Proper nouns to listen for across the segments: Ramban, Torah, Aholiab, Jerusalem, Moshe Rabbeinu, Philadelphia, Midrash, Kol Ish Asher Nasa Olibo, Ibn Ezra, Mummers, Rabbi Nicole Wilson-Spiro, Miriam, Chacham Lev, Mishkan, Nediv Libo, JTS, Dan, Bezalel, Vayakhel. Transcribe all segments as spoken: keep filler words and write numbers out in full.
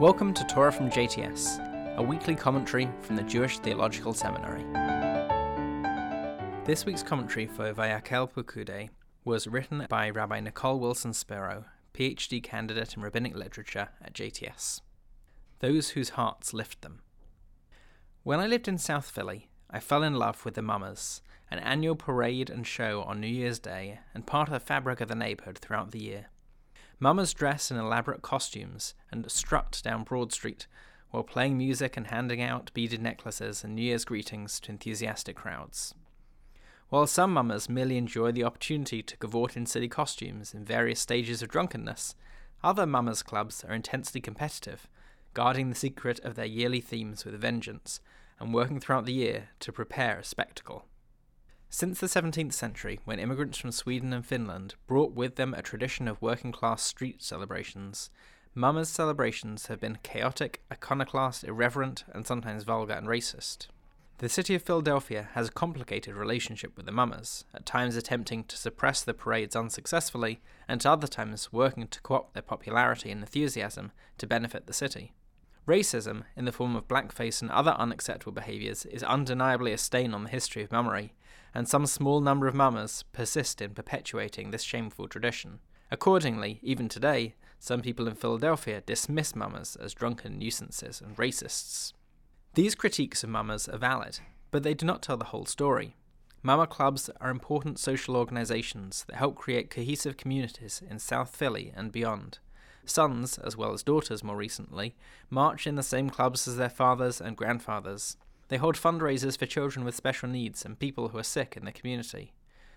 Welcome to Torah from J T S, a weekly commentary from the Jewish Theological Seminary. This week's commentary for Vayakhel Pekudei was written by Rabbi Nicole Wilson-Spiro, PhD candidate in rabbinic literature at J T S. Those whose hearts lift them. When I lived in South Philly, I fell in love with the Mummers, an annual parade and show on New Year's Day and part of the fabric of the neighborhood throughout the year. Mummers dress in elaborate costumes and strut down Broad Street while playing music and handing out beaded necklaces and New Year's greetings to enthusiastic crowds. While some mummers merely enjoy the opportunity to cavort in silly costumes in various stages of drunkenness, other mummers clubs are intensely competitive, guarding the secret of their yearly themes with a vengeance and working throughout the year to prepare a spectacle. Since the seventeenth century, when immigrants from Sweden and Finland brought with them a tradition of working-class street celebrations, mummers' celebrations have been chaotic, iconoclast, irreverent, and sometimes vulgar and racist. The city of Philadelphia has a complicated relationship with the mummers, at times attempting to suppress the parades unsuccessfully, and at other times working to co-opt their popularity and enthusiasm to benefit the city. Racism, in the form of blackface and other unacceptable behaviours, is undeniably a stain on the history of mummery, and some small number of mummers persist in perpetuating this shameful tradition. Accordingly, even today, some people in Philadelphia dismiss mummers as drunken nuisances and racists. These critiques of mummers are valid, but they do not tell the whole story. Mummer clubs are important social organisations that help create cohesive communities in South Philly and beyond. Sons, as well as daughters more recently, march in the same clubs as their fathers and grandfathers. They hold fundraisers for children with special needs and people who are sick in the community.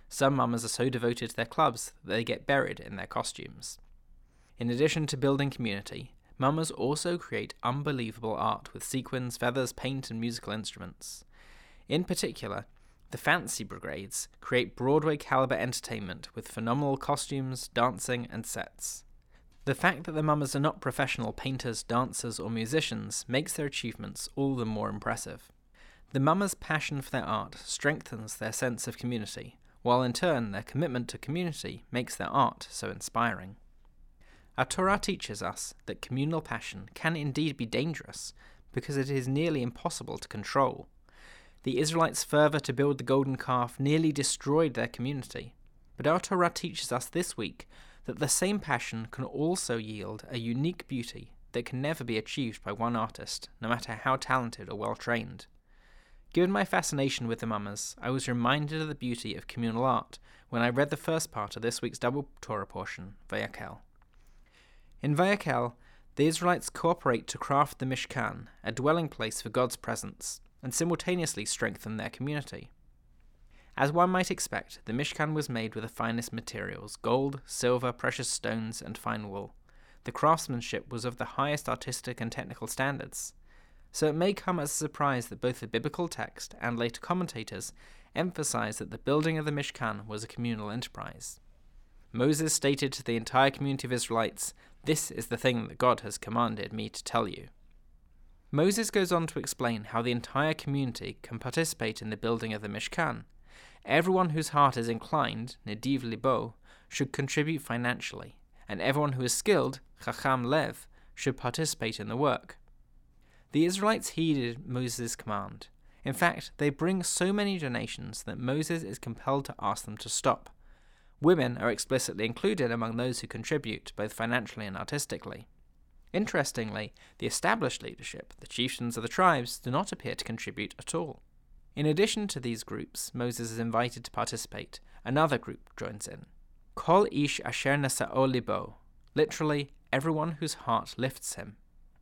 Some mummers are so devoted to their clubs that they get buried in their costumes. In addition to building community, mummers also create unbelievable art with sequins, feathers, paint, and musical instruments. In particular, the Fancy Brigades create Broadway-caliber entertainment with phenomenal costumes, dancing, and sets. The fact that the mummers are not professional painters, dancers, or musicians makes their achievements all the more impressive. The mummers' passion for their art strengthens their sense of community, while in turn their commitment to community makes their art so inspiring. Our Torah teaches us that communal passion can indeed be dangerous, because it is nearly impossible to control. The Israelites' fervour to build the golden calf nearly destroyed their community, but our Torah teaches us this week that the same passion can also yield a unique beauty that can never be achieved by one artist, no matter how talented or well-trained. Given my fascination with the mummers, I was reminded of the beauty of communal art when I read the first part of this week's double Torah portion, Vayakhel. In Vayakhel, the Israelites cooperate to craft the Mishkan, a dwelling place for God's presence, and simultaneously strengthen their community. As one might expect, the Mishkan was made with the finest materials, gold, silver, precious stones, and fine wool. The craftsmanship was of the highest artistic and technical standards. So it may come as a surprise that both the biblical text and later commentators emphasize that the building of the Mishkan was a communal enterprise. Moses stated to the entire community of Israelites, "This is the thing that God has commanded me to tell you." Moses goes on to explain how the entire community can participate in the building of the Mishkan. Everyone whose heart is inclined, Nediv Libo, should contribute financially, and everyone who is skilled, Chacham Lev, should participate in the work. The Israelites heeded Moses' command. In fact, they bring so many donations that Moses is compelled to ask them to stop. Women are explicitly included among those who contribute, both financially and artistically. Interestingly, the established leadership, the chieftains of the tribes, do not appear to contribute at all. In addition to these groups Moses is invited to participate, another group joins in. Kol Ish Asher Nasa Olibo, literally, everyone whose heart lifts him.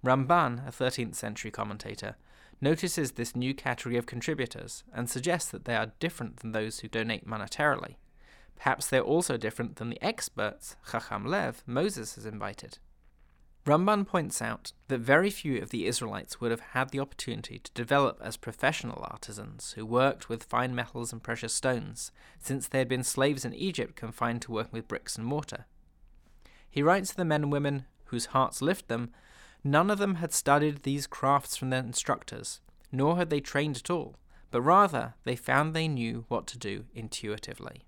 Ramban, a thirteenth century commentator, notices this new category of contributors and suggests that they are different than those who donate monetarily. Perhaps they are also different than the experts, Chacham Lev, Moses has invited. Ramban points out that very few of the Israelites would have had the opportunity to develop as professional artisans who worked with fine metals and precious stones, since they had been slaves in Egypt confined to working with bricks and mortar. He writes of the men and women whose hearts lift them, none of them had studied these crafts from their instructors, nor had they trained at all, but rather they found they knew what to do intuitively.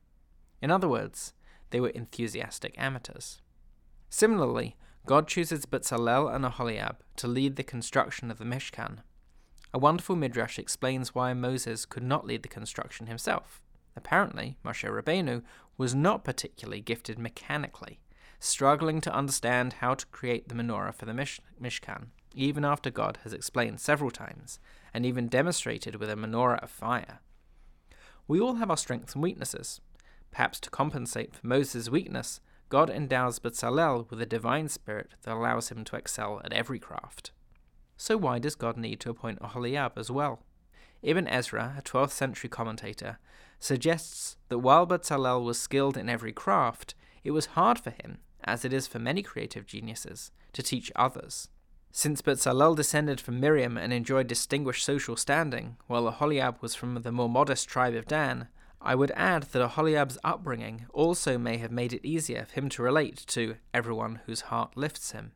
In other words, they were enthusiastic amateurs. Similarly, God chooses Bezalel and Aholiab to lead the construction of the Mishkan. A wonderful midrash explains why Moses could not lead the construction himself. Apparently, Moshe Rabbeinu was not particularly gifted mechanically, struggling to understand how to create the menorah for the Mish- Mishkan, even after God has explained several times, and even demonstrated with a menorah of fire. We all have our strengths and weaknesses. Perhaps to compensate for Moses' weakness, God endows Bezalel with a divine spirit that allows him to excel at every craft. So why does God need to appoint Aholiab as well? Ibn Ezra, a twelfth century commentator, suggests that while Bezalel was skilled in every craft, it was hard for him, as it is for many creative geniuses, to teach others. Since Bezalel descended from Miriam and enjoyed distinguished social standing, while Aholiab was from the more modest tribe of Dan, I would add that Aholiab's upbringing also may have made it easier for him to relate to everyone whose heart lifts him.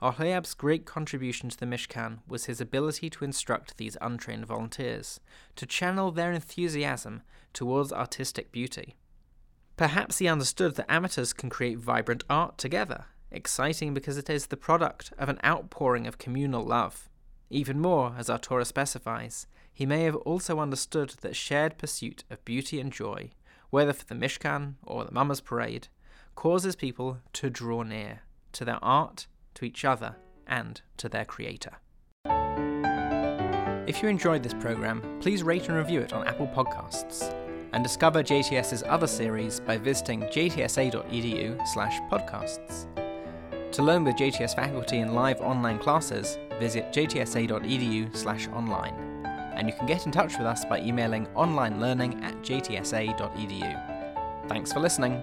Aholiab's great contribution to the Mishkan was his ability to instruct these untrained volunteers, to channel their enthusiasm towards artistic beauty. Perhaps he understood that amateurs can create vibrant art together, exciting because it is the product of an outpouring of communal love. Even more, as our Torah specifies, he may have also understood that shared pursuit of beauty and joy, whether for the Mishkan or the Mammah's Parade, causes people to draw near, to their art, to each other, and to their creator. If you enjoyed this program, please rate and review it on Apple Podcasts, and discover J T S's other series by visiting jtsa.edu slash podcasts. To learn with J T S faculty in live online classes, visit jtsa.edu slash online, and you can get in touch with us by emailing onlinelearning at jtsa.edu. Thanks for listening.